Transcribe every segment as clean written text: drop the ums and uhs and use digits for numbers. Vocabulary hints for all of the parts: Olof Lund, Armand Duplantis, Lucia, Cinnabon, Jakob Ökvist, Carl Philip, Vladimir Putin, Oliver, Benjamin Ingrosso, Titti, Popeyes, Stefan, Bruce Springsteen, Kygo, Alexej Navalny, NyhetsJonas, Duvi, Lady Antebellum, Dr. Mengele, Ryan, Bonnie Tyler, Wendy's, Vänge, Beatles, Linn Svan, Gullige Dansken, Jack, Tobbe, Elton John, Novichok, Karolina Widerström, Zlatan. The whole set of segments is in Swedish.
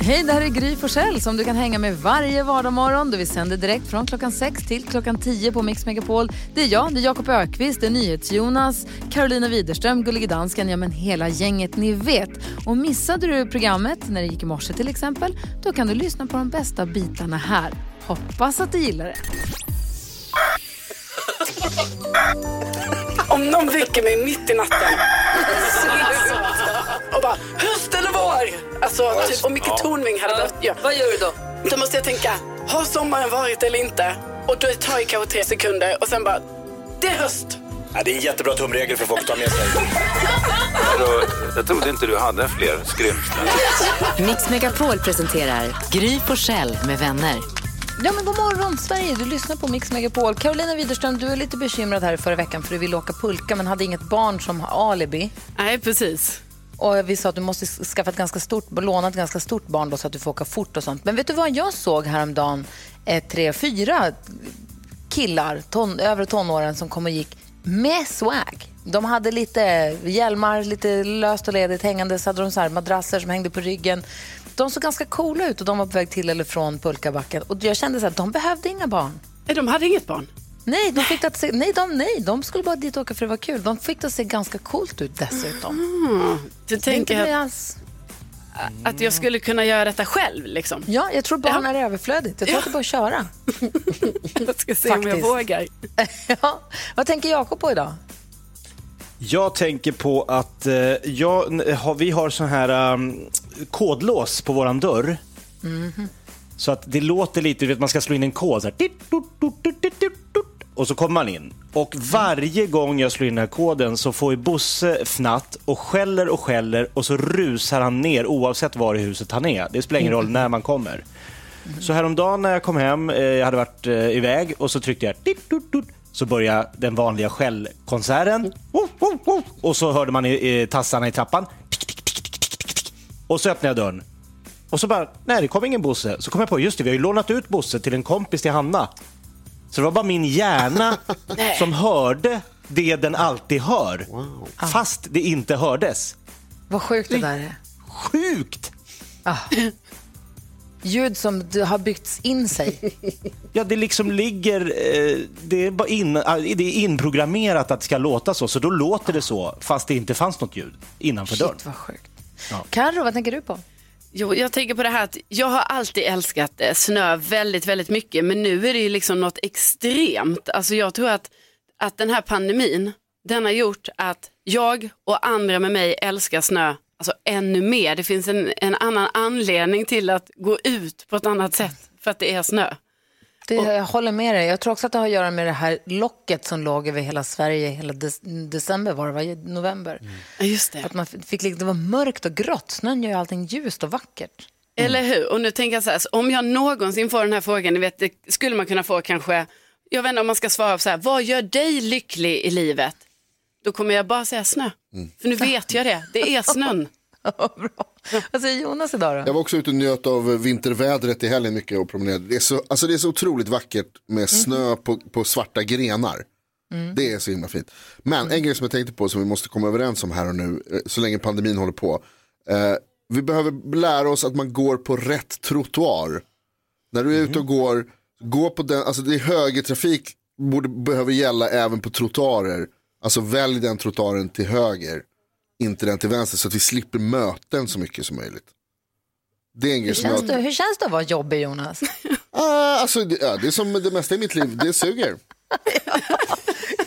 Hej, det här är Gry Forssell som du kan hänga med varje vardagsmorgon. Vi sänder direkt från klockan 6 till klockan 10 på Mix Megapol. Det är jag, det är Jakob Ökvist, det är NyhetsJonas, Karolina Widerström, Gullige Dansken, ja men hela gänget ni vet. Och missade du programmet när det gick i morse till exempel, då kan du lyssna på de bästa bitarna här. Hoppas att du gillar det. Om någon väcker mig mitt i natten och bara, höst eller vår? Alltså, typ, och mycket Tornving hade behövt. Ja. Vad gör du då? Då måste jag tänka, har sommaren varit eller inte? Och då tar jag kanske 3 sekunder och sen bara, det är höst. Ja, det är en jättebra tumregel för folk att ta med sig. Jag trodde inte du hade fler skrymslen. Mix Megapol presenterar Gry Forssell med vänner. Ja men god morgon Sverige, du lyssnar på Mix Megapol. Karolina Widerström, du är lite bekymrad här förra veckan för du ville åka pulka men hade inget barn som har alibi. Nej, precis. Och vi sa att du måste skaffa ett ganska stort, låna ett ganska stort barn då, så att du får åka fort och sånt. Men vet du vad jag såg häromdagen? 3-4 killar, över tonåren som kom och gick med swag. De hade lite hjälmar, lite löst och ledigt hängande, så hade de så här madrasser som hängde på ryggen. De såg ganska coola ut och de var på väg till eller från pulkabacken. Och jag kände så att de behövde inga barn. Nej, de hade inget barn. Nej, de fick att se, de skulle bara dit åka för det var kul. De fick att se ganska coolt ut dessutom. Mm. Du tänker att att jag skulle kunna göra detta själv liksom. Ja, jag tror barn är överflödigt. Jag tror att det bara köra. Jag ska se om jag vågar. Ja. Vad tänker Jakob på idag? Jag tänker på att vi har sån här kodlås på våran dörr. Mm-hmm. Så att det låter lite, vet, man ska slå in en kod så här, och så kommer man in. Och varje gång jag slår in den här koden så får ju Bosse fnatt och skäller och så rusar han ner oavsett var i huset han är. Det spelar ingen roll när man kommer. Så häromdagen när jag kom hem, jag hade varit iväg och så tryckte jag så började den vanliga skällkonserten. Och så hörde man i tassarna i trappan. Och så öppnade jag dörren. Och så bara, nej det kom ingen Bosse. Så kom jag på, just det, vi har ju lånat ut Bosse till en kompis till Hanna. Så det var bara min hjärna som hörde det den alltid hör. Wow. Fast det inte hördes. Vad sjukt det där är. Sjukt! Ah. Ljud som du har byggts in sig. Ja, det liksom ligger... det är bara det är inprogrammerat att det ska låta så. Så då låter det så, fast det inte fanns något ljud innanför dörren. Shit, vad sjukt. Ja. Karo, vad tänker du på? Jo, jag tänker på det här att jag har alltid älskat snö väldigt, väldigt mycket. Men nu är det ju liksom något extremt. Alltså jag tror att den här pandemin, den har gjort att jag och andra med mig älskar snö. Alltså ännu mer. Det finns en annan anledning till att gå ut på ett annat sätt för att det är snö. Jag håller med dig. Jag tror också att det har att göra med det här locket som låg över hela Sverige hela december november. Mm. Just det. Att man fick det var mörkt och grått. Snön gör ju allting ljust och vackert. Mm. Eller hur? Och nu tänker jag så här, så om jag någonsin får den här frågan, ni vet, det skulle man kunna få kanske, jag vet inte om man ska svara på så här, vad gör dig lycklig i livet? Då kommer jag bara säga snö. Mm. För nu vet jag det. Det är snön. Bra. Vad säger Jonas idag då? Jag var också ute och njöt av vintervädret i helgen mycket och promenerade. Det är så otroligt vackert med snö på svarta grenar. Mm. Det är så himla fint. Men en grej som jag tänkte på som vi måste komma överens om här och nu så länge pandemin håller på. Vi behöver lära oss att man går på rätt trottoar. När du är ute och går på den, alltså det är högertrafik behöver gälla även på trottoarer. Alltså välj den trottoaren till höger, inte den till vänster, så att vi slipper möten så mycket som möjligt. Det är en grej som hur känns det att vara jobbig, Jonas? Det är som det mesta i mitt liv. Det suger.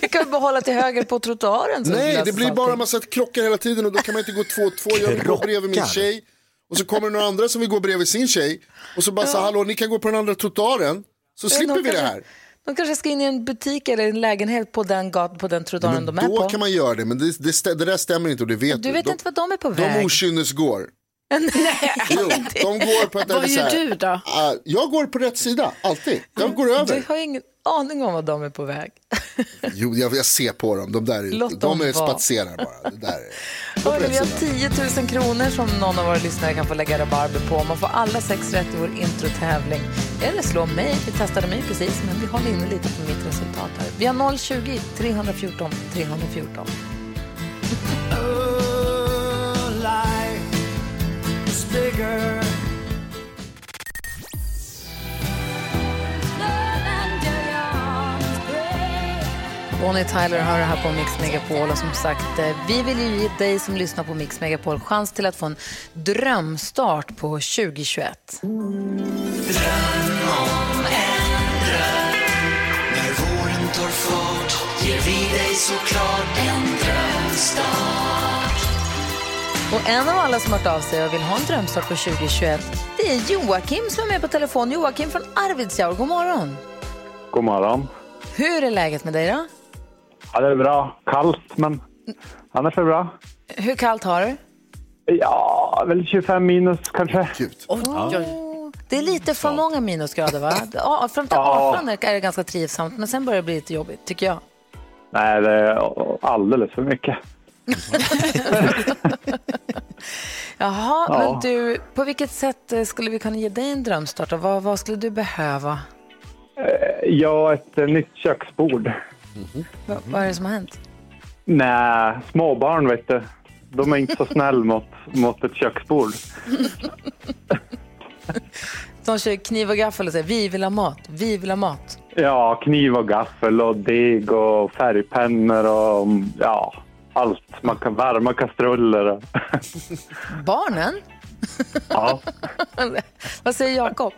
Jag kan bara hålla till höger på trottoaren. Nej, det blir bara en massa krockar hela tiden och då kan man inte gå 2-2. Jag går bredvid min tjej och så kommer några andra som vill gå bredvid sin tjej och så bara så hallå, ni kan gå på den andra trottoaren så slipper vi det här. De kanske ska in i en butik eller en lägenhet på den gatan, på den trottoaren de är på. Då kan man göra det, men det där stämmer inte och det vet du. Du vet inte vad de är på väg. De okynnesgår. Nej. Jo, de går på ett... Vad gör du då? Jag går på rätt sida, alltid. Jag går över. Du har ingen aning om vad de är på väg. Jo, jag ser på dem. De är spatserar bara. Det där är... Hörde, vi har 10 000 kronor som någon av våra lyssnare kan få lägga rabarber på. Man får alla 6 rätt i vår introtävling. Eller slå mig, vi testade mig precis. Men vi håller inne lite på mitt resultat här. Vi har 020-314-314. Oh, life is bigger Bonnie Tyler hör här på Mix Megapol. Och som sagt, vi vill ju ge dig som lyssnar på Mix Megapol chans till att få en drömstart på 2021. Dröm om en dröm. När våren tar fart ger vi dig såklart en drömstart. Och en av alla som hört av sig och vill ha en drömstart på 2021, det är Joakim som är med på telefon. Joakim från Arvidsjaur, god morgon. God morgon. Hur är läget med dig då? Ja, det är bra. Kallt, men annars är det bra. Hur kallt har du? Ja, väl 25 minus kanske. Det är lite för många minusgrader, va? Fram till 18 är det ganska trivsamt, men sen börjar det bli lite jobbigt, tycker jag. Nej, det är alldeles för mycket. Jaha, men du, på vilket sätt skulle vi kunna ge dig en drömstart? Vad skulle du behöva? Ja, ett nytt köksbord. Mm-hmm. Vad är det som har hänt? Nej, småbarn vet du. De är inte så snäll mot ett köksbord. De kör kniv och gaffel och säger, vi vill ha mat, vi vill ha mat. Ja, kniv och gaffel och deg och färgpennor och ja, allt. Man kan värma kastruller. Barnen? Ja. Vad säger Jakob?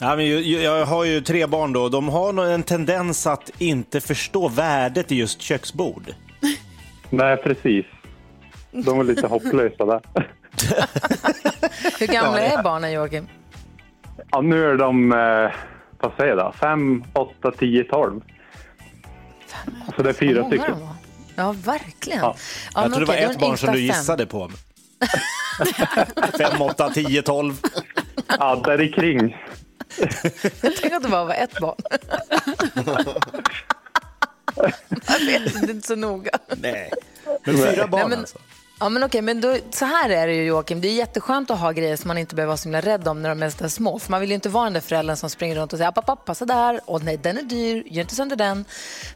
Ja, men jag har ju 3 barn då. De har nog en tendens att inte förstå värdet i just köksbord. Nej, precis. De är lite hopplösa där. Hur gamla är barnen, Joakim? Ja, nu är de, vad säger jag då? 5, 8, 10, 12. Så det är 4 stycken. Ja, verkligen. Ja. Ja, jag tror det var ett barn som du gissade på. 5, 8, 10, 12. Ja, där är kring. Jag tänker att det bara var ett barn. Jag vet inte, det är inte så noga. Nej, men 4 barn. Nej, men, alltså. Ja, men okej, men då, så här är det ju, Joakim. Det är jätteskönt att ha grejer som man inte behöver vara så himla rädd om när de är små. För man vill ju inte vara den där föräldern som springer runt och säger pappa, så där. Och nej, den är dyr, gör inte sönder den.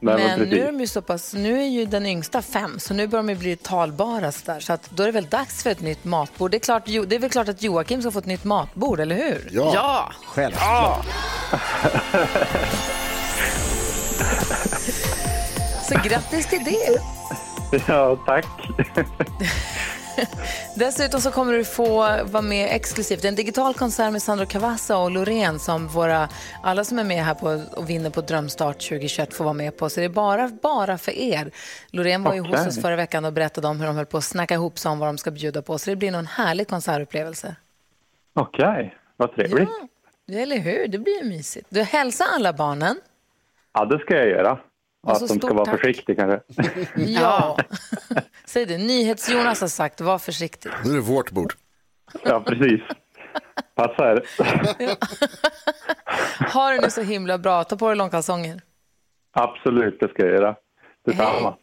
Men nu är de ju så pass, nu är ju den yngsta 5, så nu börjar de ju bli talbara så där. Så att då är det väl dags för ett nytt matbord. Det är väl klart att Joakim ska få ett nytt matbord, eller hur? Ja. Självklart. Ja. Så grattis till det. Ja, tack. Dessutom så kommer du få vara med exklusivt. En digital konsert med Sandro Cavazza och Loreen som alla som är med här på, och vinner på Drömstart 2021 får vara med på. Så det är bara för er. Loreen var ju hos oss förra veckan och berättade om hur de höll på att snacka ihop sig om vad de ska bjuda på. Så det blir nog en härlig konsertupplevelse. Okej, vad trevligt. Ja, eller hur? Det blir mysigt. Du hälsar alla barnen. Ja, det ska jag göra. Och att de ska vara försiktiga kanske. Ja. Säg det, NyhetsJonas har sagt, var försiktig. Nu är det vårt bord. Ja, precis. Passa er. Ja. Har du nu så himla bra. Ta på dig långkalsonger. Absolut, det ska jag göra. Detsamma.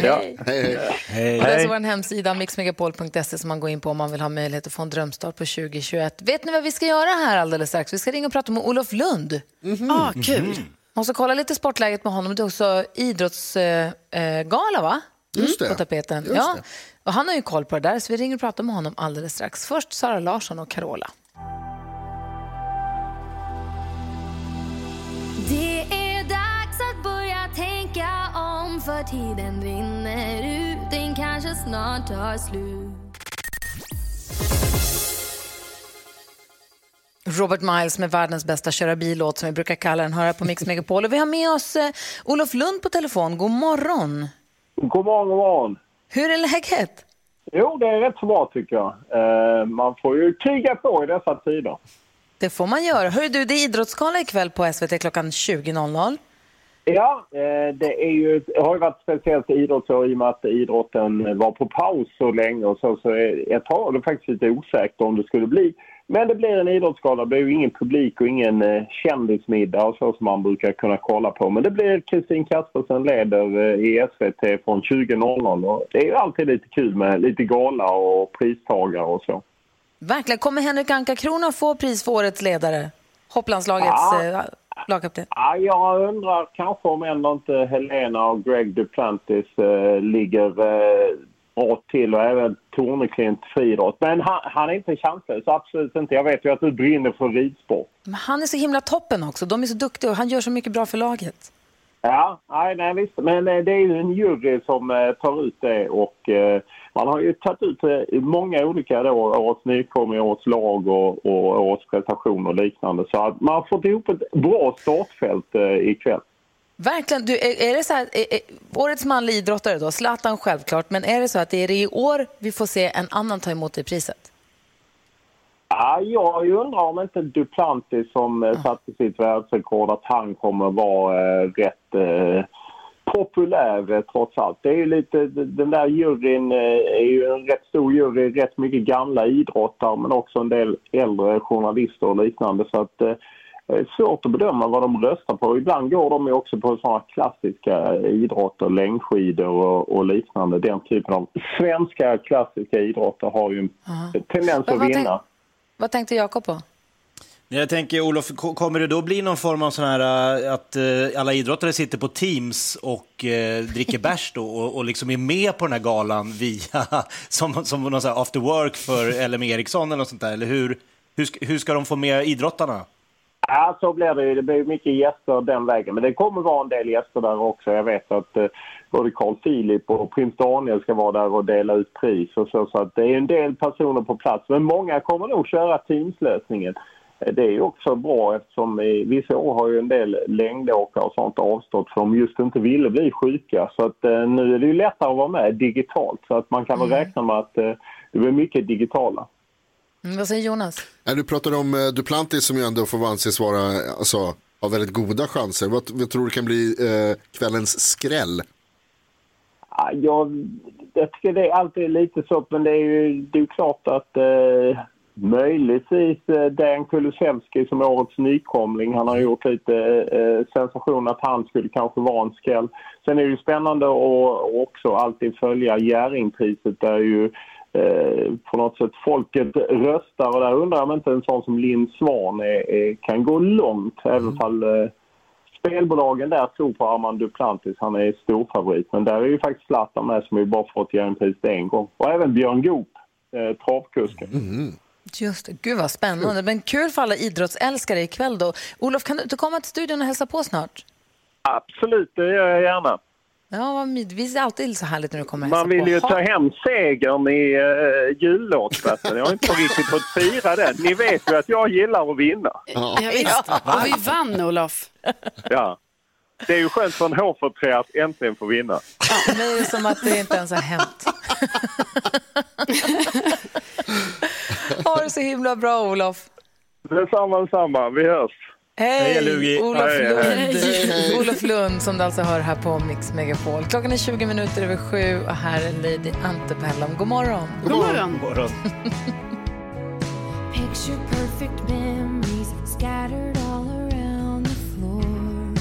Ja, hej. Det är så vår hemsida mixmegapol.se som man går in på om man vill ha möjlighet att få en drömstart på 2021. Vet ni vad vi ska göra här alldeles strax? Vi ska ringa och prata med Olof Lund. Mm-hmm. Ah, kul. Mm-hmm. Man ska kolla lite sportläget med honom. Det är också idrottsgala, va? Just det. På tapeten. Just det. Och han har ju koll på det där, så vi ringer och pratar med honom alldeles strax. Först Sara Larsson och Carola. Det är dags att börja tänka om, för tiden rinner ut. Den kanske snart tar slut. Robert Miles med världens bästa köra bil-låt som vi brukar kalla den, höra på Mix Megapol. Och vi har med oss Olof Lund på telefon. God morgon. God morgon, god morgon. Hur är läget? Jo, det är rätt så bra tycker jag. Man får ju kriga på i dessa tider. Det får man göra. Hör du, det är idrottsgala ikväll på SVT klockan 20.00. Ja, det har ju varit speciellt idrottsår i och med att idrotten var på paus så länge. Och så jag tar det faktiskt lite osäkert om det skulle bli. Men det blir en idrottsgala, det blir ju ingen publik och ingen kändismiddag och så som man brukar kunna kolla på. Men det blir Kristin Kaspersen leder i SVT från 20.00 och det är ju alltid lite kul med lite gala och pristagare och så. Verkligen, kommer Henrik Anka Krona få pris för årets ledare? Hopplandslagets lagkapten. Ja, jag undrar kanske om ändå inte Helena och Greg Duplantis ligger... och till och även Torneklint friidrott. Men han är inte chanslös, absolut inte. Jag vet ju att du brinner för ridsport. Men han är så himla toppen också. De är så duktiga och han gör så mycket bra för laget. Ja, nej visst. Men det är ju en jury som tar ut det och man har ju tagit ut många olika då, årets nykomling, årets lag och årets prestation och liknande. Så att man har fått ihop ett bra startfält ikväll. Verkligen. Du, är det så här, årets manlig idrottare då, Zlatan självklart, men är det så att det är i år vi får se en annan ta emot i priset? Ja, jag undrar om inte Duplantis som satte sitt världsrekord att han kommer vara rätt populär trots allt. Det är ju lite, den där juryn är ju en rätt stor jury, rätt mycket gamla idrottare men också en del äldre journalister och liknande så att svårt att bedöma vad de röstar på. Ibland går de ju också på sådana klassiska idrotter, längdskidor och liknande. Den typen av svenska klassiska idrotter har ju en tendens att vinna. Vad tänkte Jakob på? Jag tänker, Olof, kommer det då bli någon form av sån här att alla idrottare sitter på Teams och dricker bärs då och liksom är med på den här galan via som någon sån här after work för LM Eriksson eller något sånt där? Eller hur ska de få med idrottarna? Ja, så blir det ju. Det blir mycket gäster den vägen. Men det kommer vara en del gäster där också. Jag vet att både Carl Philip och Prins Daniel ska vara där och dela ut pris. Och så att det är en del personer på plats. Men många kommer nog köra Teams-lösningen. Det är ju också bra eftersom i vissa år har ju en del längdåkare och sånt avstått för de just inte ville bli sjuka. Så att nu är det ju lättare att vara med digitalt. Så att man kan väl räkna med att det blir mycket digitala. Vad säger Jonas? Du pratade om Duplantis som ju ändå får anses vara alltså, har väldigt goda chanser. Vad tror du kan bli kvällens skräll? Jag tycker det är alltid lite så, men det är ju klart att möjligtvis Dan Kulusevski som årets nykomling, han har gjort lite sensation att han skulle kanske vara en skräll. Sen är det ju spännande att också alltid följa Gäringpriset där ju på något sätt folket röstar och där undrar jag inte en sån som Linn Svan kan gå långt även fall spelbolagen där tror på Armand Duplantis, han är storfavorit men där är ju faktiskt Zlatan med som ju bara fått göra en pris en gång och även Björn Goop, travkusken. Just det, gud vad spännande men kul för alla idrottsälskare ikväll då. Olof, kan du komma till studion och hälsa på snart? Absolut, det gör jag gärna. Ja, vi är alltid så härligt när du kommer hälsa på. Man vill ju ta hem segern i jullåtsbatten. Jag har inte riktigt fått fira den. Ni vet ju att jag gillar att vinna. Ja, visst. Och vi vann, Olof. Ja. Det är ju skönt för en H43 att äntligen få vinna. Ja, men det är som att det inte ens har hänt. Ha det så himla bra, Olof. Detsamma. Vi hörs. Hej Olof Lund som du alltså hör här på Mix Megapol. Klockan är 20 minuter över 7 och här är Lady Antebellum. God morgon. God morgon. God morgon. Picture perfect memories scattered all around the floor.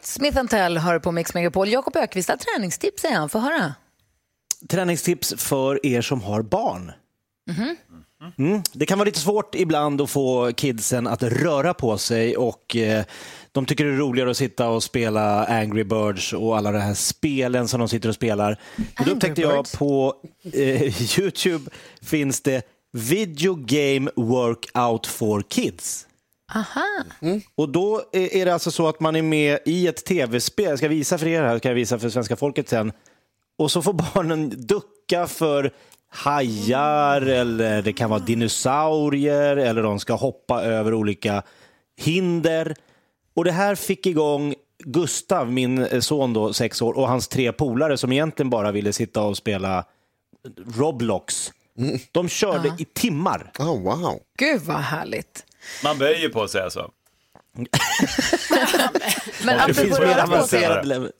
Smith & Tell hör på Mix Megapol. Jakob Ökvist har träningstips igen för höra. Träningstips för er som har barn. Det kan vara lite svårt ibland att få kidsen att röra på sig och de tycker det är roligare att sitta och spela Angry Birds och alla de här spelen som de sitter och spelar. Då upptäckte jag på YouTube finns det Video Game Workout for Kids. Aha. Och då är det alltså så att man är med i ett tv-spel. Jag ska visa för er här, ska jag visa för svenska folket sen. Och så får barnen ducka för hajar eller det kan vara dinosaurier eller de ska hoppa över olika hinder. Och det här fick igång Gustav, min son då, 6 år, och hans 3 polare som egentligen bara ville sitta och spela Roblox. De körde i timmar. Oh, wow. Gud vad härligt. Man böjer på sig alltså. Men det finns mer avancerade.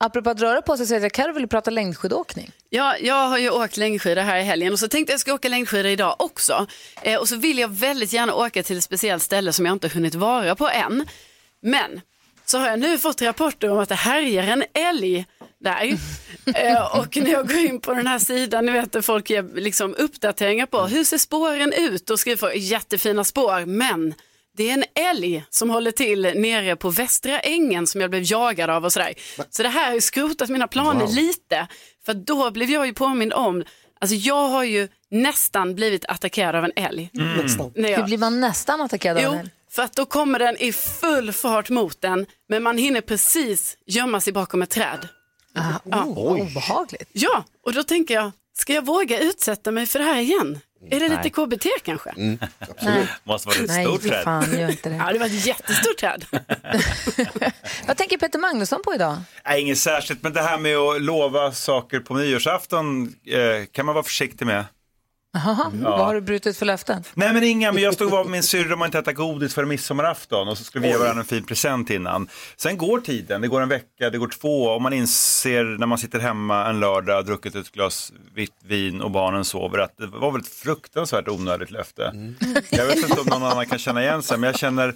Apropå att röra på sig så är det Carro vill prata längdskidåkning. Ja, jag har ju åkt längdskidor här i helgen och så tänkte jag ska åka längdskidor idag också. Och så vill jag väldigt gärna åka till ett speciellt ställe som jag inte hunnit vara på än. Men så har jag nu fått rapporter om att det härjar en älg där. Och när jag går in på den här sidan, ni vet att folk ger liksom uppdateringar på hur ser spåren ut och skriver jättefina spår, men det är en älg som håller till nere på Västra Ängen som jag blev jagad av och sådär. Så det här har ju skrotat mina planer lite. För då blev jag ju påmind om Alltså jag har ju nästan blivit attackerad av en älg. Nästan. Hur blir man nästan attackerad av en älg? För att då kommer den i full fart mot den, men man hinner precis gömma sig bakom ett träd. Obehagligt. Ja, och då tänker jag, ska jag våga utsätta mig för det här igen? Är det lite KBT kanske? Mm, absolut. Måste vara ett stort träd. Fan, gör inte det. Ja, det var ett jättestort träd. Vad tänker Peter Magnusson på idag? Nej, inget särskilt, men det här med att lova saker på nyårsafton kan man vara försiktig med. Aha, ja. Vad har du brutit för löften? Nej, men inga, men jag stod och var med min syrra och man inte äta godis för midsommarafton och så skulle vi ge varandra en fin present innan. Sen går tiden, det går en vecka, det går två och man inser när man sitter hemma en lördag, druckit ett glas vitt vin och barnen sover att det var väl ett fruktansvärt onödigt löfte. Jag vet inte om någon annan kan känna igen sig, men jag känner,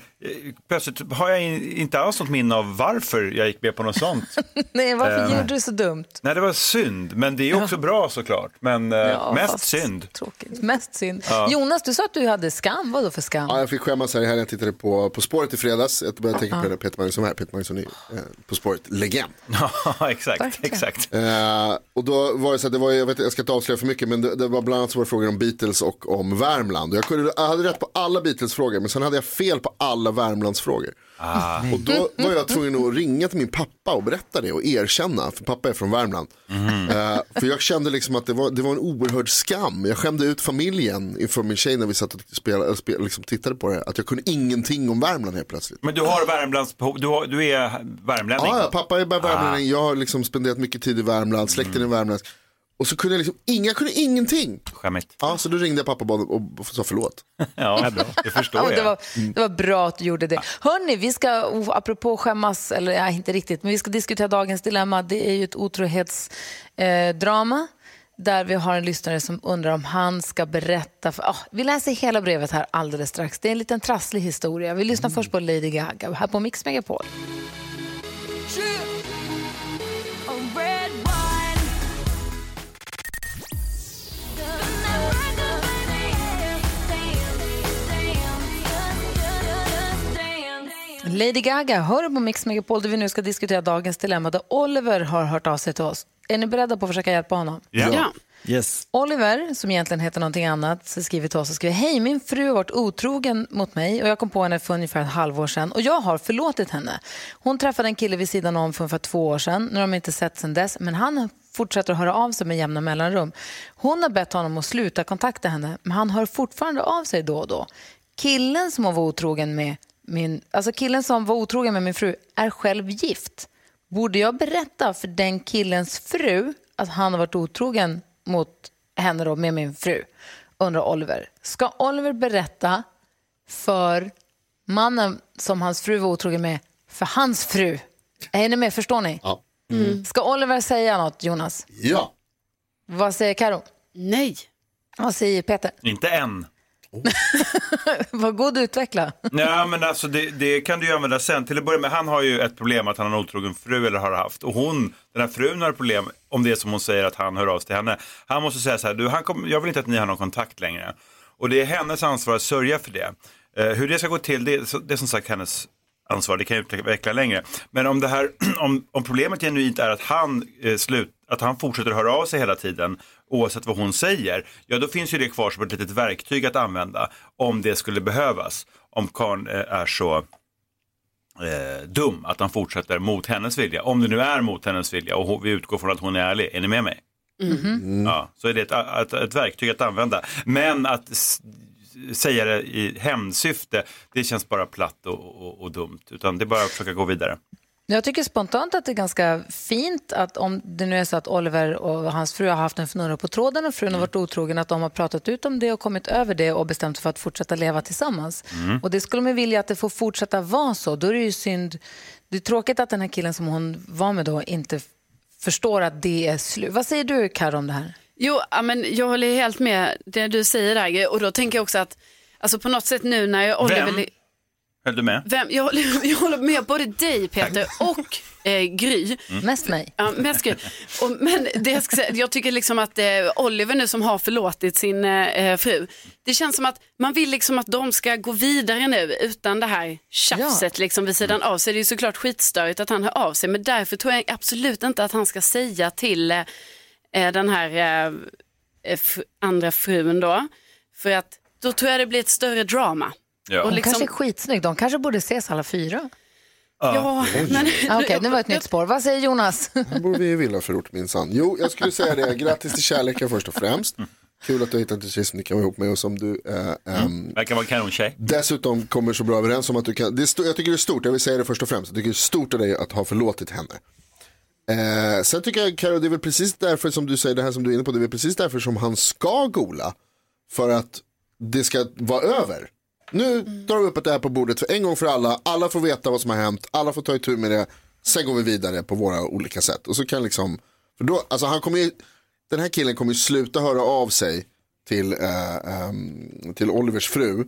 plötsligt har jag inte alls något minne av varför jag gick med på något sånt. Nej, varför gjorde du så dumt? Nej, det var synd, men det är också bra såklart, men mest synd. Mest synd. Ja. Jonas, du sa att du hade skam. Vad då för skam? Ja, jag fick skämmas här. Jag tittade på spåret i fredags. Jag började tänka på Peter Magnusson här. Peter Magnusson är på spåret legend. Ja, exakt. Och då var det så att det var, jag vet, jag ska inte avslöja för mycket, men det var bland annat var frågor om Beatles och om Värmland. Och jag hade rätt på alla Beatles-frågor, men sen hade jag fel på alla Värmlandsfrågor. Och då var jag tvungen att ringa till min pappa och berätta det och erkänna, för pappa är från Värmland. För jag kände liksom att det var en oerhörd skam. Jag skämde ut familjen inför min tjej när vi satt och spelade, liksom tittade på det, att jag kunde ingenting om Värmland helt plötsligt. Men du har du är värmlänning? Ja, pappa är bara värmlänning. Jag har liksom spenderat mycket tid i Värmland, släkten är värmländsk. Och så kunde jag liksom ingenting. Skämmigt. Ja, så då ringde jag pappa och sa förlåt. Ja, bra. Det förstår jag. Det var bra att du gjorde det. Hörrni, vi ska, apropå skämmas, eller ja, inte riktigt, men vi ska diskutera dagens dilemma. Det är ju ett otrohetsdrama där vi har en lyssnare som undrar om han ska berätta. Vi läser hela brevet här alldeles strax. Det är en liten trasslig historia. Vi lyssnar först på Lady Gaga här på Mix Megapol. Lady Gaga, hör på Mix Megapol där vi nu ska diskutera dagens dilemma där Oliver har hört av sig till oss. Är ni beredda på att försöka hjälpa honom? Ja. Yes. Oliver, som egentligen heter någonting annat, skriver till oss och skriver: hej, min fru har varit otrogen mot mig och jag kom på henne för ungefär ett halvår sedan och jag har förlåtit henne. Hon träffade en kille vid sidan om för 2 år sedan. Nu har de inte sett sedan dess, men han fortsätter att höra av sig med jämna mellanrum. Hon har bett honom att sluta kontakta henne, men han hör fortfarande av sig då och då. Killen som hon var otrogen med killen som var otrogen med min fru är själv gift. Borde jag berätta för den killens fru att han har varit otrogen mot henne då med min fru? Undrar Oliver. Ska Oliver berätta för mannen som hans fru var otrogen med för hans fru? Är ni med? Förstår ni? Ja. Ska Oliver säga något, Jonas? Ja. Vad säger Karo? Nej. Vad säger Peter? Inte än. Vad god att utveckla. Nej, men alltså det kan du ju använda sen. Till att börja med, han har ju ett problem att han har en otrogen fru eller har haft. Och hon, den här frun, har problem om det som hon säger att han hör av sig till henne. Han måste säga så här: jag vill inte att ni har någon kontakt längre. Och det är hennes ansvar att sörja för det. Hur det ska gå till, det är som sagt hennes ansvar. Det kan ju utveckla längre. Men om det här, om problemet genuint är att han fortsätter höra av sig hela tiden oavsett vad hon säger, ja, då finns ju det kvar som ett litet verktyg att använda om det skulle behövas. Om Karn är så dum att han fortsätter mot hennes vilja. Om det nu är mot hennes vilja och vi utgår från att hon är ärlig. Är ni med mig? Ja, så är det ett verktyg att använda. Men att säga det i hemsyfte, det känns bara platt och dumt. Utan det är bara att försöka gå vidare. Jag tycker spontant att det är ganska fint att om det nu är så att Oliver och hans fru har haft en fnurra på tråden och frun har varit otrogen, att de har pratat ut om det och kommit över det och bestämt sig för att fortsätta leva tillsammans. Och det skulle man vilja att det får fortsätta vara så. Då är det ju synd. Det är tråkigt att den här killen som hon var med då inte förstår att det är slut. Vad säger du, Karo, om det här? Jo, men jag håller helt med det du säger, Agge. Och då tänker jag också att alltså på något sätt nu när jag... Oliver, höll du med? Jag håller med både dig, Peter, och Gry. Mest mig. Ja, mest Gry. Men det jag ska säga, jag tycker liksom att Oliver nu som har förlåtit sin fru, det känns som att man vill liksom att de ska gå vidare nu utan det här tjafset liksom vid sidan av sig. Det är ju såklart skitstörigt att han hör av sig, men därför tror jag absolut inte att han ska säga till den här andra frun då. För att då tror jag det blir ett större drama. Ja. Och liksom... kanske är skitsnygg. De kanske borde ses alla fyra. Ja, men... Okej, nu var ett nytt spår. Vad säger Jonas? Här bor vi i villaförort, minsann. Jo, jag skulle säga det. Grattis till kärleken först och främst. Kul att du hittat en tjej som du kan vara ihop med och som du... verkar vara en kanontjej. Dessutom kommer så bra överens om att du kan... jag tycker det är stort, jag vill säga det först och främst. Jag tycker det är stort av dig att ha förlåtit henne. Sen tycker jag, Karo, det är väl precis därför som du säger det här som du är inne på. Det är väl precis därför som han ska gola. För att det ska vara över. Nu drar vi upp det här på bordet för en gång för alla. Alla får veta vad som har hänt. Alla får ta itu med det. Sen går vi vidare på våra olika sätt. Och så kan liksom... För då, alltså han kommer ju... Den här killen kommer ju sluta höra av sig till Olivers fru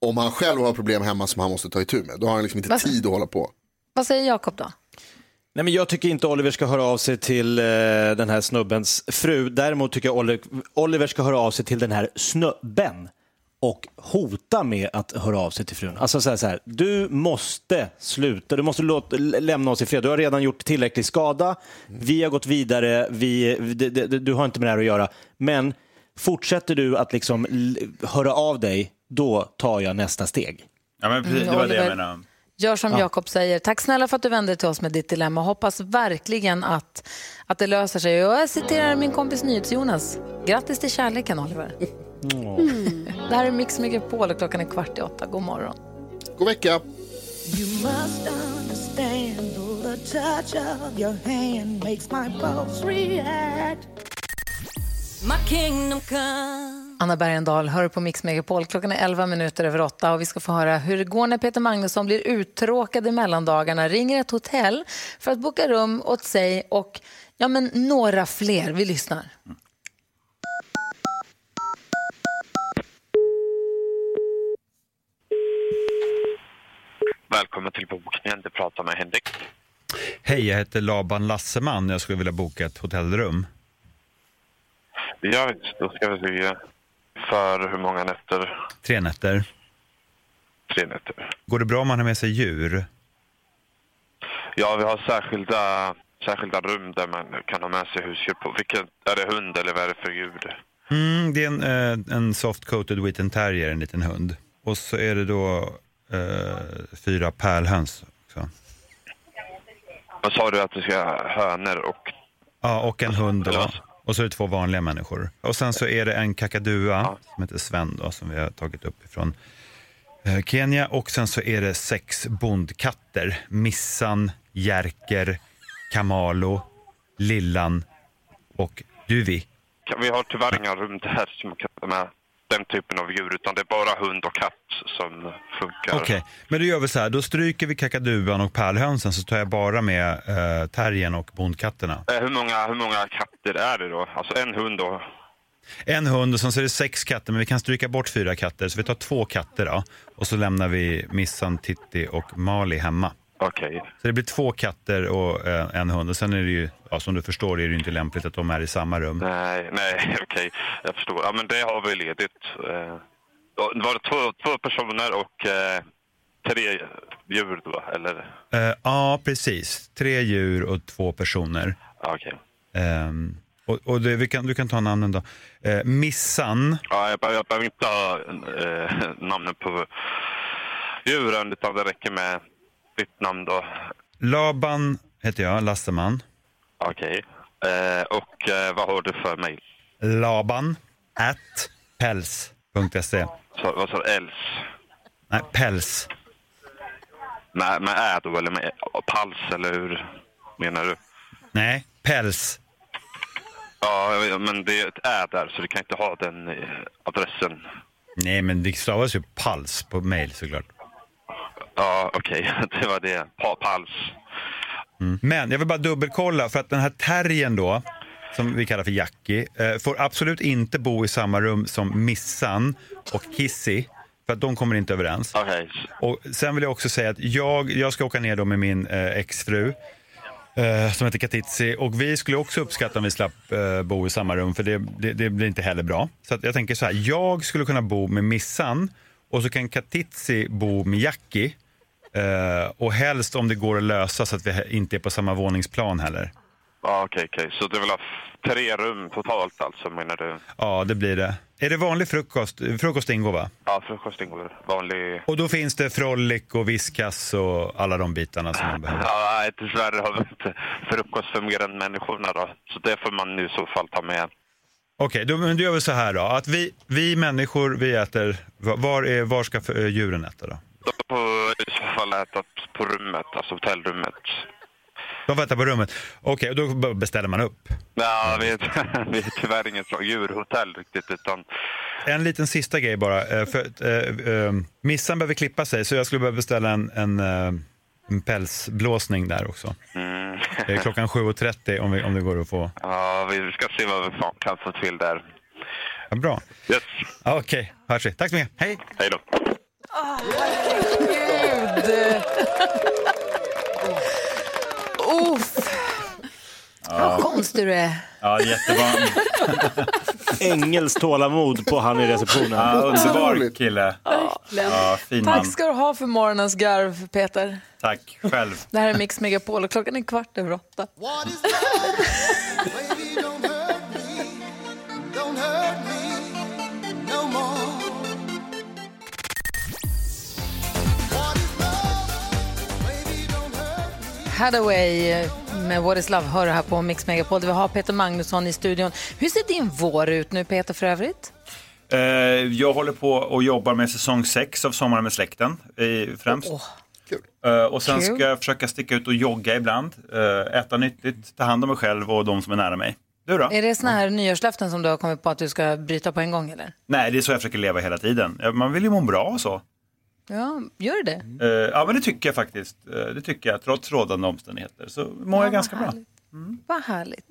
om han själv har problem hemma som han måste ta itu med. Då har han liksom inte tid att hålla på. Vad säger Jakob då? Nej, men jag tycker inte Oliver ska höra av sig till den här snubbens fru. Däremot tycker jag Oliver ska höra av sig till den här snubben och hota med att höra av sig till frun. Alltså så här, du måste sluta, du måste lämna oss i fred. Du har redan gjort tillräcklig skada. Vi har gått vidare. Du har inte med det här att göra. Men fortsätter du att liksom höra av dig, då tar jag nästa steg. Ja, men precis, det var det jag menade. Gör som Jakob säger. Tack snälla för att du vände till oss med ditt dilemma. Hoppas verkligen att det löser sig. Jag citerar min kompis Nyhets Jonas. Grattis till kärleken, Oliver. Det här är Mix Megapol och klockan är 7:15. God morgon. God vecka. You must understand the touch of your hand makes my pulse react. My kingdom come. Anna Bergendahl hör på Mix Megapol. Klockan är 7:11 och vi ska få höra hur det går när Peter Magnusson blir uttråkad i mellandagarna, ringer ett hotell för att boka rum åt sig och några fler. Vi lyssnar. Välkommen till bokningen. Du pratar med Henrik. Hej, jag heter Laban Lasseman. Jag skulle vilja boka ett hotellrum. Ja, då ska vi se. För hur många nätter? 3 nätter. 3 nätter. Går det bra om man har med sig djur? Ja, vi har särskilda rum där man kan ha med sig husdjur på. Vilken, är det hund eller vad är det för djur? Det är en soft-coated witten terrier, en liten hund. Och så är det då 4 pärlhöns också. Vad sa du att du ska ha hönor och... Ja, och en hund då. Och så är det 2 vanliga människor. Och sen så är det en kakadua som heter Sven då, som vi har tagit upp ifrån Kenya. Och sen så är det 6 bondkatter. Missan, Jerker, Kamalo, Lillan och Duvi. Vi har tyvärr inga rum här som kan ta med den typen av djur. Utan det är bara hund och katt som funkar. Okej, men då gör vi så här. Då stryker vi kakaduan och pärlhönsen så tar jag bara med terriern och bondkatterna. Hur många katter är det då? Alltså en hund då? En hund och sen så är det 6 katter. Men vi kan stryka bort 4 katter. Så vi tar 2 katter då. Och så lämnar vi Missan, Titti och Mali hemma. Okej. Så det blir 2 katter och en hund. Och sen är det ju, som du förstår, är det ju inte lämpligt att de är i samma rum. Nej, okej. Jag förstår. Ja, men det har vi ledigt. Det var 2 personer och 3 djur då, eller? Ja, precis. 3 djur och 2 personer. Okej. Och det, du kan ta namnen då. Missan. Ja, jag behöver inte ha namnen på djuren, utan det räcker med ditt namn då. Laban heter jag, Lasseman. Okej. Och vad har du för mejl? Laban@päls.se. Vad sa du? Els? Nej, päls. Nej, men är då eller med pals eller hur menar du? Nej, päls. Ja, men det är där så du kan inte ha den adressen. Nej, men det stavas ju pals på mejl såklart. Ja, okej. Det var det. Pals. Mm. Men jag vill bara dubbelkolla för att den här terriern då, som vi kallar för Jacki, får absolut inte bo i samma rum som Missan och Kissy för att de kommer inte överens. Okay. Och sen vill jag också säga att jag ska åka ner då med min exfru som heter Katizzi och vi skulle också uppskatta om vi slapp bo i samma rum för det blir inte heller bra. Så att jag tänker så här, jag skulle kunna bo med Missan och så kan Katizzi bo med Jacki. Och helst om det går att lösa så att vi inte är på samma våningsplan heller. Ja, okej. Så det vill ha tre rum totalt alltså, menar du? Ja, det blir det. Är det vanlig frukost? Frukost ingår, va? Ja, frukost ingår. Vanlig. Och då finns det frolic och viskas och alla de bitarna som man behöver? Ja, dessvärre har vi inte frukost för mer än människorna då. Så det får man nu så fall ta med. Okej, då gör vi så här då. Att vi människor, vi äter... Var ska djuren äta då? De får i så fall äta på rummet, alltså hotellrummet. De får äta på rummet. Okej, och då beställer man upp. Ja, vi är tyvärr inget djurhotell riktigt. Utan... En liten sista grej bara. Missan behöver klippa sig, så jag skulle behöva beställa en pälsblåsning där också. Mm. Det är klockan 7.30 om det går att få. Ja, vi ska se vad vi kan få till där. Ja, bra. Yes. Okej, hörs vi. Tack så mycket. Hej. Hej då. Åh, gud. Vad konstig du är. Ja, jättebra. Engels tålamod på han i receptionen. Ja, underbar kille. Ja, fin man. Tack ska du ha för morgonens garv, Peter. Tack, själv. Det här är Mix Megapol och klockan är 7:15. Hathaway med What is Love hör här på Mix Megapol. Vi har Peter Magnusson i studion. Hur ser din vår ut nu, Peter, för övrigt? Jag håller på och jobbar med säsong 6 av Sommaren med släkten främst. Och sen ska jag försöka sticka ut och jogga ibland. Äta nyttigt, ta hand om mig själv och de som är nära mig. Du då? Är det såna här nyårslöften som du har kommit på att du ska bryta på en gång eller? Nej, det är så jag försöker leva hela tiden. Man vill ju må bra och så. Ja, gör det? Ja, men det tycker jag faktiskt. Det tycker jag, trots rådande omständigheter. Så mår jag ganska bra. Vad härligt.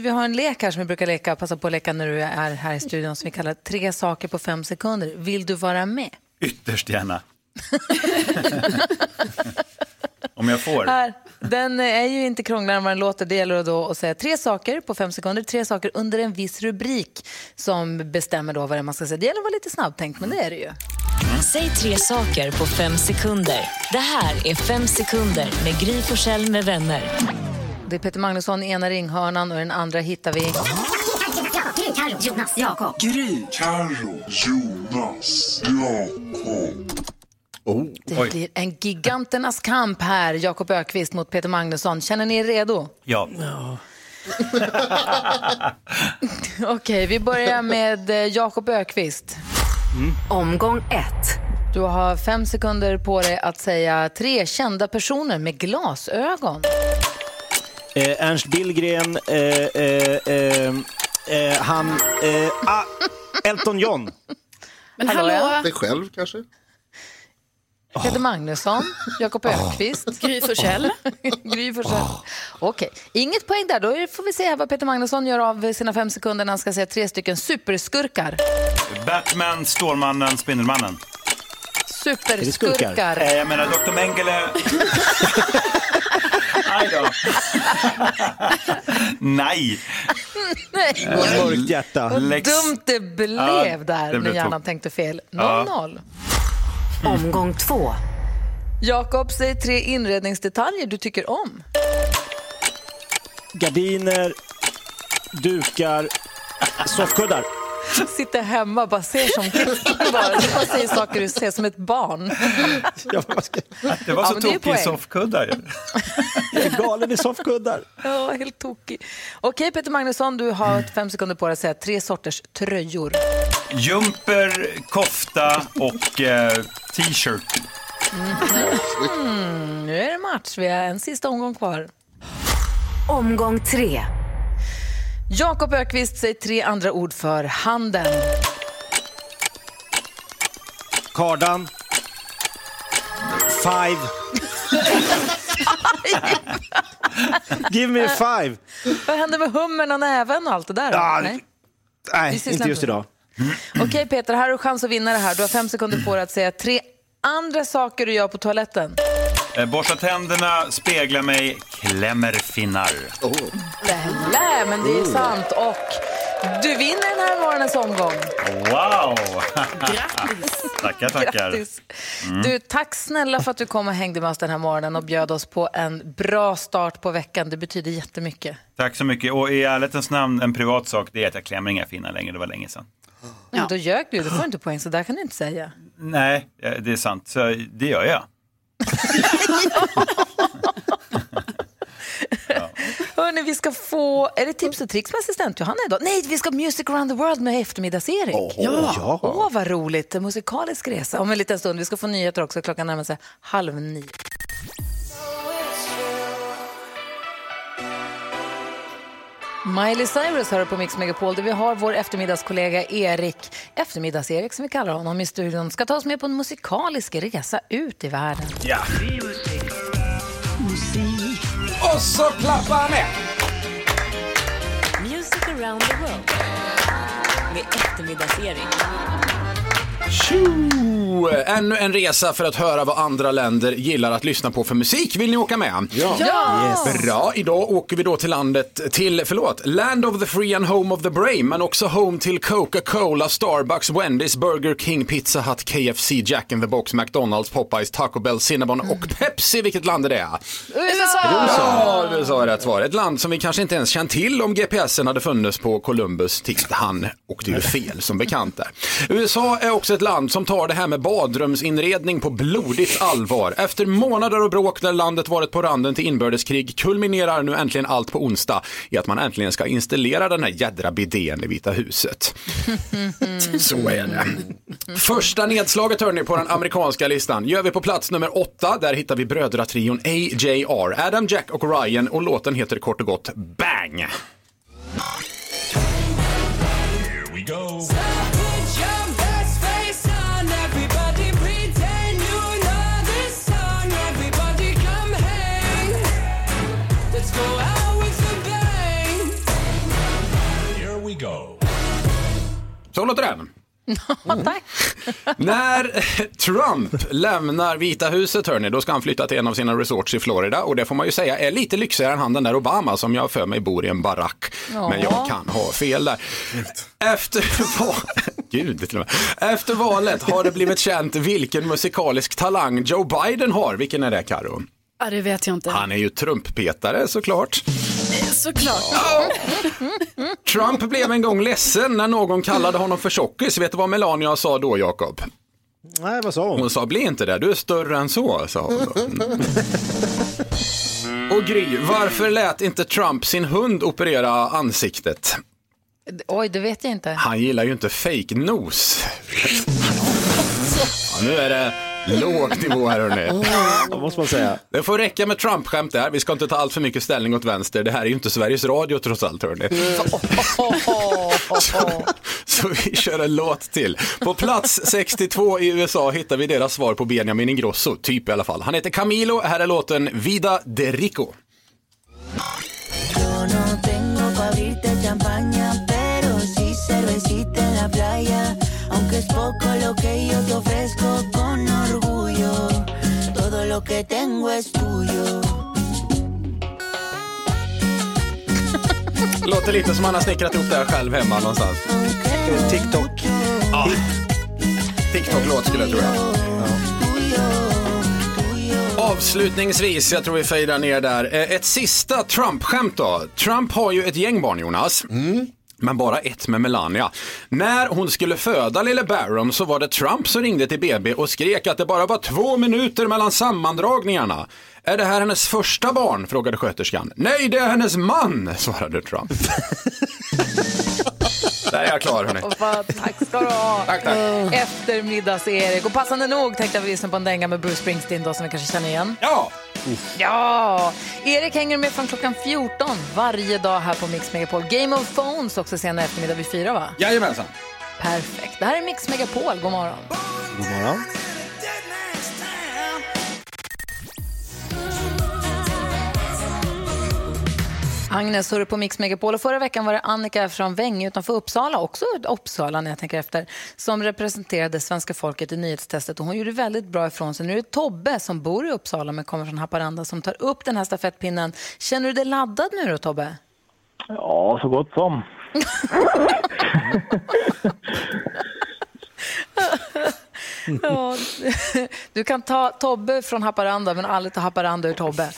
Vi har en lek här som vi brukar leka. Passa på att leka när du är här i studion som vi kallar 3 saker på 5 sekunder. Vill du vara med? Ytterst gärna. Om jag får. Här. Den är ju inte krångligare än vad den låter. Det gäller då att säga 3 saker på 5 sekunder. 3 saker under en viss rubrik som bestämmer då vad det man ska säga. Det gäller att vara lite snabbtänkt, men det är det ju. Säg 3 saker på 5 sekunder. Det här är 5 sekunder med Gry Forssell med vänner. Det är Peter Magnusson i ena ringhörnan och den andra hittar vi... Gry, Carro, Jonas, Jakob. Gry, Carro, Jonas, Jakob. Oh, det blir en giganternas kamp här. Jakob Ökvist mot Peter Magnusson. Känner ni er redo? Ja. Okej, vi börjar med Jakob Ökvist. Omgång 1. Du har 5 sekunder på dig att säga 3 kända personer med glasögon. Ernst Billgren. Elton John. Men hallå? Det själv kanske? Peter Magnusson, Jakob Ökvist, Gry Forssell. Okej, inget poäng där. Då får vi se vad Peter Magnusson gör av sina 5 sekunder när han ska säga 3 stycken superskurkar. Batman, Stålmannen, Spindelmannen. Superskurkar. Jag menar Dr. Mengele. Nej då. Nej. Mörkt hjärta. Vad dumt det blev där när hjärnan tänkte fel. 0-0. Omgång 2. Jakob, säger 3 inredningsdetaljer du tycker om. Gardiner, dukar, soffkuddar. Sitter hemma och bara ser som bara säger saker du ser som ett barn. Det var så tokig i soffkuddar. Jag är galen i soffkuddar. Ja, helt tokig. Okej, Peter Magnusson, du har 5 sekunder på dig att säga 3 sorters tröjor. Jumper, kofta och t-shirt. Nu är det match. Vi har en sista omgång kvar. Omgång 3. Jakob Ökvist, säger 3 andra ord för handen. Kardan. Five. Give me 5. Vad händer med hummen och näven och allt det där? Ja, nej, inte just idag. Okej, Peter, här har du chans att vinna det här. Du har 5 sekunder på dig att säga 3 andra saker du gör på toaletten. Borsta tänderna, spegla mig, klämmer finnar. Men det är sant. Och Du vinner den här morgonens omgång. Wow! Grattis! Tackar. Grattis. Mm. Du, tack snälla för att du kom och hängde med oss den här morgonen och bjöd oss på en bra start på veckan. Det betyder jättemycket. Tack så mycket. Och i ärlighetens namn, en privat sak, det är att jag klämmer inga fina längre. Det var länge sedan. Ja. Då ljög du. Du får inte poäng, så där kan du inte säga. Nej, det är sant. Så det gör jag. Ja. Hörrni, vi ska få... Är det tips och tricks med assistent Johanna idag? Nej, vi ska Music Around the World med eftermiddags-Erik. Ja. Åh, vad roligt. En musikalisk resa. Om en liten stund. Vi ska få nyheter också. Klockan närmar sig 8:30. Miley Cyrus hör på Mix Megapol, där vi har vår eftermiddagskollega Erik, eftermiddags-Erik som vi kallar honom, i studion. Ska ta oss med på en musikalisk resa ut i världen. Ja. Musik. Och så klappar med. Music Around the World med eftermiddags-Erik. Tjo! Ännu en resa för att höra vad andra länder gillar att lyssna på för musik. Vill ni åka med? Ja! Yes. Bra, idag åker vi då till Land of the Free and Home of the Brave, men också home till Coca-Cola, Starbucks, Wendy's, Burger King, Pizza Hut, KFC, Jack in the Box, McDonald's, Popeyes, Taco Bell, Cinnabon och Pepsi. Vilket land är det? USA! USA är rätt svar. Ett land som vi kanske inte ens känt till om GPSen hade funnits på Columbus tills han åkte ju fel som bekant där. USA är också ett land som tar det här med badrumsinredning på blodigt allvar. Efter månader och bråk där landet varit på randen till inbördeskrig kulminerar nu äntligen allt på onsdag i att man äntligen ska installera den här jädra bidén i Vita huset. Så är det. Första nedslaget, hör ni, på den amerikanska listan gör vi på plats nummer 8. Där hittar vi brödratrion AJR, Adam, Jack och Ryan, och låten heter kort och gott Bang. Here we go. Så låter den. När Trump lämnar Vita huset, hör ni, då ska han flytta till en av sina resorts i Florida. Och det får man ju säga är lite lyxigare än han den där Obama, som jag för mig bor i en barack. Men jag kan ha fel där. Efter valet har det blivit känt vilken musikalisk talang Joe Biden har. Vilken är det, Karo? Ja, det vet jag inte. Han är ju Trump-petare, såklart. Såklart. Ja. Trump blev en gång ledsen när någon kallade honom för tjockis. Vet du vad Melania sa då, Jakob? Nej, vad sa hon? Hon sa, bli inte det, du är större än så, sa hon. Och Gry, varför lät inte Trump sin hund operera ansiktet? Oj, det vet jag inte. Han gillar ju inte fake nos. Ja, nu är det... låg nivå här, hörni. Det måste man säga. Det får räcka med Trump-skämt där. Vi ska inte ta allt för mycket ställning åt vänster. Det här är ju inte Sveriges Radio trots allt, hörni. Så vi kör en låt till. På plats 62 i USA hittar vi deras svar på Benjamin Ingrosso. Typ i alla fall. Han heter Camilo. Här är låten Vida de Rico. Que tengo es tuyo. Låter lite som han har snickrat ihop det här själv hemma någonstans. TikTok. Ja. TikTok-låt skulle jag tro. Avslutningsvis, jag tror vi fejdar ner där. Ett sista Trump-skämt då. Trump har ju ett gäng barn, Jonas. Men bara ett med Melania. När hon skulle föda lille Baron så var det Trump som ringde till BB och skrek att det bara var 2 minuter mellan sammandragningarna. Är det här hennes första barn? Frågade sköterskan. Nej, det är hennes man, svarade Trump. Där är jag klar, hörni. Tack ska du ha. Tack. Eftermiddags-Erik. Och passande nog tänkte vi lyssna på en dänga med Bruce Springsteen då, som vi kanske känner igen. Ja! Ja! Erik hänger med från klockan 14 varje dag här på Mix Megapol. Game of Phones också senare eftermiddag vid 4, va? Jajamensan. Perfekt. Det här är Mix Megapol. God morgon. God morgon. Agnes hörde på Mix Megapol, och förra veckan var det Annika från Vänge utanför Uppsala, också Uppsala när jag tänker efter, som representerade svenska folket i nyhetstestet, och hon gjorde väldigt bra ifrån sig. Nu är det Tobbe som bor i Uppsala men kommer från Haparanda som tar upp den här stafettpinnen. Känner du dig laddad nu då, Tobbe? Ja, så gott som. Ja, du kan ta Tobbe från Haparanda, men aldrig ta Haparanda ur Tobbe.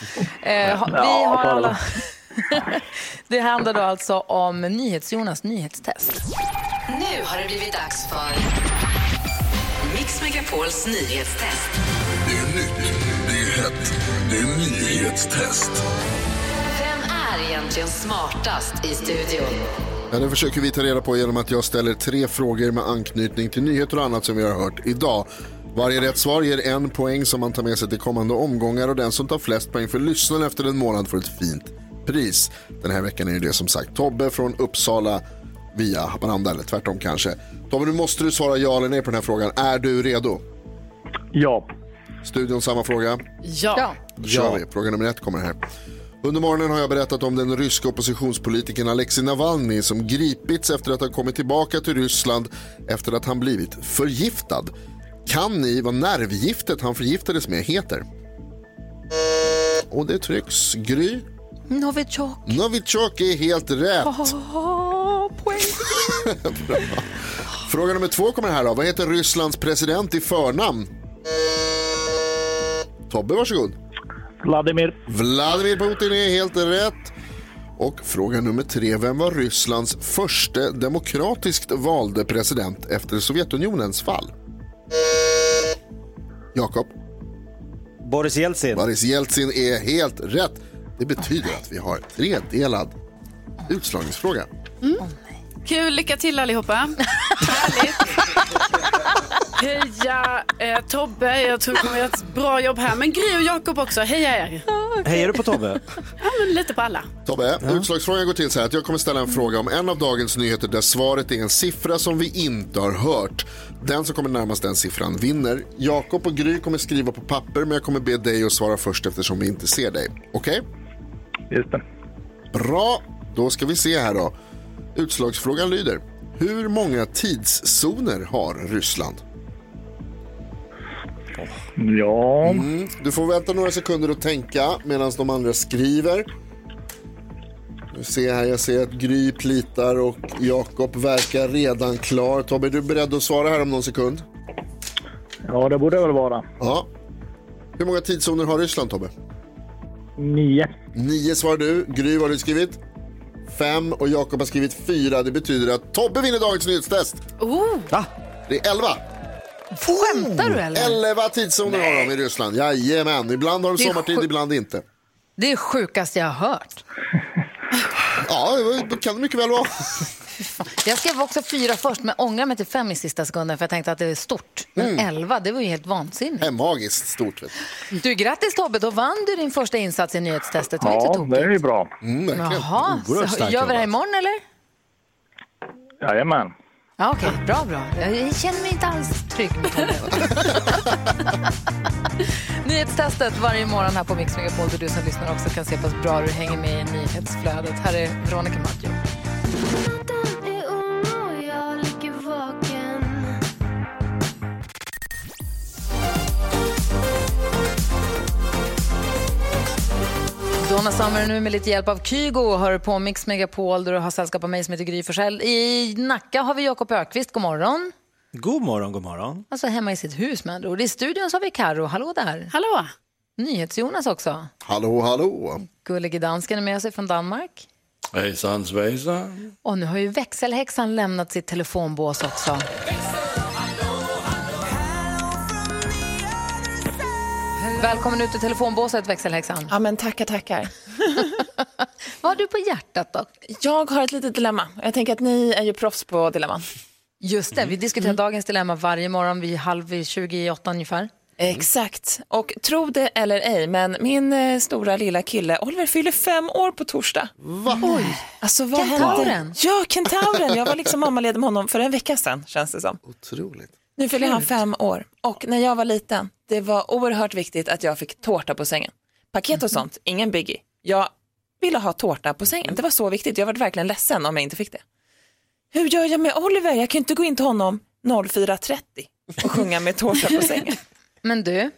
Vi har alla... Det handlar då alltså om NyhetsJonas nyhetstest. Nu har det blivit dags för Mix Megapols nyhetstest. Det är nytt, det är hett, det är nyhetstest. Vem är egentligen smartast i studion? Ja, det försöker vi ta reda på genom att jag ställer 3 frågor med anknytning till nyheter och annat som vi har hört idag. Varje rätt svar ger 1 poäng som man tar med sig till kommande omgångar, och den som tar flest poäng för lyssnaren efter en månad får ett fint pris. Den här veckan är det som sagt Tobbe från Uppsala via Haparanda, eller tvärtom kanske. Tobbe, nu måste du svara ja eller nej på den här frågan. Är du redo? Ja. Studion samma fråga? Ja. Då kör vi. Fråga nummer 1 kommer här. Under morgonen har jag berättat om den ryska oppositionspolitikern Alexej Navalny som gripits efter att ha kommit tillbaka till Ryssland efter att han blivit förgiftad. Kan ni vad nervgiftet han förgiftades med heter? Och det trycks. Gry? Novichok. Novichok är helt rätt. Poäng. Fråga nummer 2 kommer här då. Vad heter Rysslands president i förnamn? Tobbe, varsågod. Vladimir Putin är helt rätt. Och fråga nummer 3. Vem var Rysslands första demokratiskt valde president efter Sovjetunionens fall? Jakob. Boris Jeltsin är helt rätt. Det betyder att vi har 3-delad utslagningsfråga. Mm. Kul, lycka till allihopa. Heja Tobbe, jag tror kommer ett bra jobb här. Men Gry och Jakob också, heja er. Okay. Hejar du på Tobbe? Ja, men lite på alla. Tobbe, ja. Utslagsfrågan går till så här att jag kommer ställa en fråga om en av dagens nyheter där svaret är en siffra som vi inte har hört. Den som kommer närmast den siffran vinner. Jakob och Gry kommer skriva på papper, men jag kommer be dig att svara först eftersom vi inte ser dig. Okej? Okay? Just det. Bra, då ska vi se här då. Utslagsfrågan lyder: hur många tidszoner har Ryssland? Ja. Mm. Du får vänta några sekunder och tänka medan de andra skriver. Jag ser att Gry plitar och Jakob verkar redan klar. Tobbe, är du beredd att svara här om någon sekund? Ja, det borde väl vara. Ja. Hur många tidszoner har Ryssland, Tobbe? 9 svarar du. Gry, vad har du skrivit? 5 och Jakob har skrivit 4. Det betyder att Tobbe vinner dagens nyhetstest. Va? Det är 11. Skämtar du eller? 11 tidszoner har de i Ryssland. Jajamän, ibland har de sommartid, ibland inte. Det är sjukast jag har hört. Ja, det kan det mycket väl vara. Jag skrev också 4 först, men ångrar mig till 5 i sista sekunden för jag tänkte att det är stort. Men 11, det var ju helt vansinnigt. Det är magiskt stort. Du, grattis Tobbe, då vann du din första insats i nyhetstestet. Ja, det är ju bra. Jaha, gör vi det imorgon eller? Jajamän. Ja, okej, okay. Bra. Jag känner mig inte alls trygg. Nyhetstestet varje morgon här på Mix Megapol, där du som lyssnar också kan se på hur bra du hänger med i nyhetsflödet. Här är Veronica Maggio. Donna Summer nu med lite hjälp av Kygo hör på Mix Megapol, där du har sällskap av mig som heter Gry Forssell. I Nacka har vi Jakob Ökvist, god morgon. God morgon. Alltså hemma i sitt hus med andra ord. I studion så har vi Karo, hallå där. Hallå. NyhetsJonas också. Hallå. Gullige dansken är med sig från Danmark. Hejsan svejsan. Och nu har ju växelhäxan lämnat sitt telefonbås också. Välkommen ut i telefonbåset, växelhäxan. Ja, men tackar. Vad har du på hjärtat då? Jag har ett litet dilemma. Jag tänker att ni är ju proffs på dilemman. Just det, vi diskuterar dagens dilemma varje morgon vid 7:20 ungefär. Exakt. Och tro det eller ej, men min stora lilla kille Oliver fyller 5 år på torsdag. Va? Oj. Alltså vad hände? Ja, kentauren. Jag var liksom mammaledig med honom för en vecka sedan, känns det som. Otroligt. Nu fyller han 5 år. Och när jag var liten, det var oerhört viktigt att jag fick tårta på sängen. Paket och sånt, ingen biggie. Jag ville ha tårta på sängen. Det var så viktigt. Jag var verkligen ledsen om jag inte fick det. Hur gör jag med Oliver? Jag kan inte gå in till honom 04:30 och sjunga med tårta på sängen. Men du,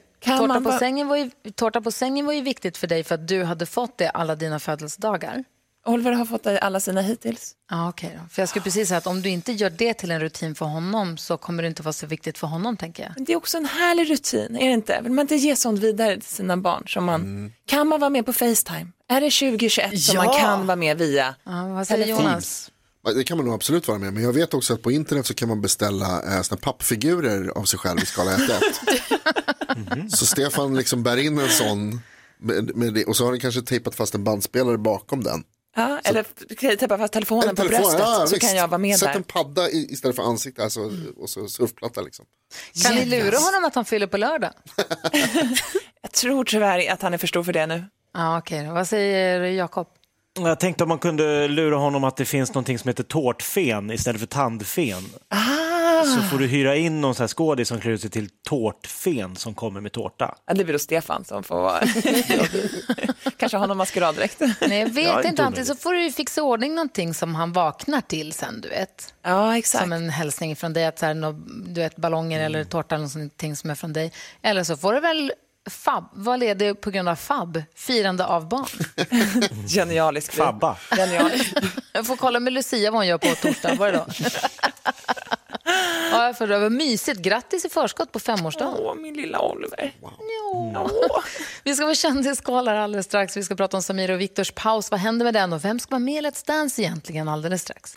tårta på sängen var ju viktigt för dig för att du hade fått det alla dina födelsedagar. Oliver har fått alla sina hittills. Ja, okej då. För jag skulle precis säga att om du inte gör det till en rutin för honom så kommer det inte vara så viktigt för honom, tänker jag. Men det är också en härlig rutin, är det inte? Vill man inte ge sånt vidare till sina barn? Som man, kan man vara med på FaceTime? Är det 2021 som man kan vara med via? Ja, vad säger Jonas? Det kan man nog absolut vara med. Men jag vet också att på internet så kan man beställa såna pappfigurer av sig själv i skala 1-1. Så Stefan liksom bär in en sån med det, och så har han kanske tejpat fast en bandspelare bakom den. Ja, så, eller tejpa fast telefonen på bröstet, så kan jag vara med. Sätt där. Sätt en padda istället för ansikte, alltså, och så surfplatta liksom. Kan ni lura honom att han fyller på lördag? Jag tror tyvärr att han är för stor för det nu. Ja, okej. Vad säger Jakob? Jag tänkte om man kunde lura honom att det finns någonting som heter tårtfen istället för tandfen. Så får du hyra in någon sån här skådis som klär sig till tårtfen som kommer med tårta. Ja, det blir då Stefan som får vara. Kanske ha någon maskeraddräkt. Nej, jag vet inte alltid. Så får du fixa ordning någonting som han vaknar till sen, du vet. Ja, exakt. Som en hälsning från dig, att så här, du vet, ballonger eller tårta eller någonting som är från dig. Eller så får du väl FAB. Vad är det på grund av FAB? Firande av barn. Genialisk. Fabba. Genialisk. Jag får kolla med Lucia vad hon gör på torsdag. Var det då? Ja, för det var mysigt. Grattis i förskott på 5-årsdagen. Åh, min lilla Oliver. Wow. Ja. Vi ska vara kändisskålar alldeles strax. Vi ska prata om Samir och Viktors paus. Vad händer med den och vem ska vara med i Let's Dance egentligen alldeles strax?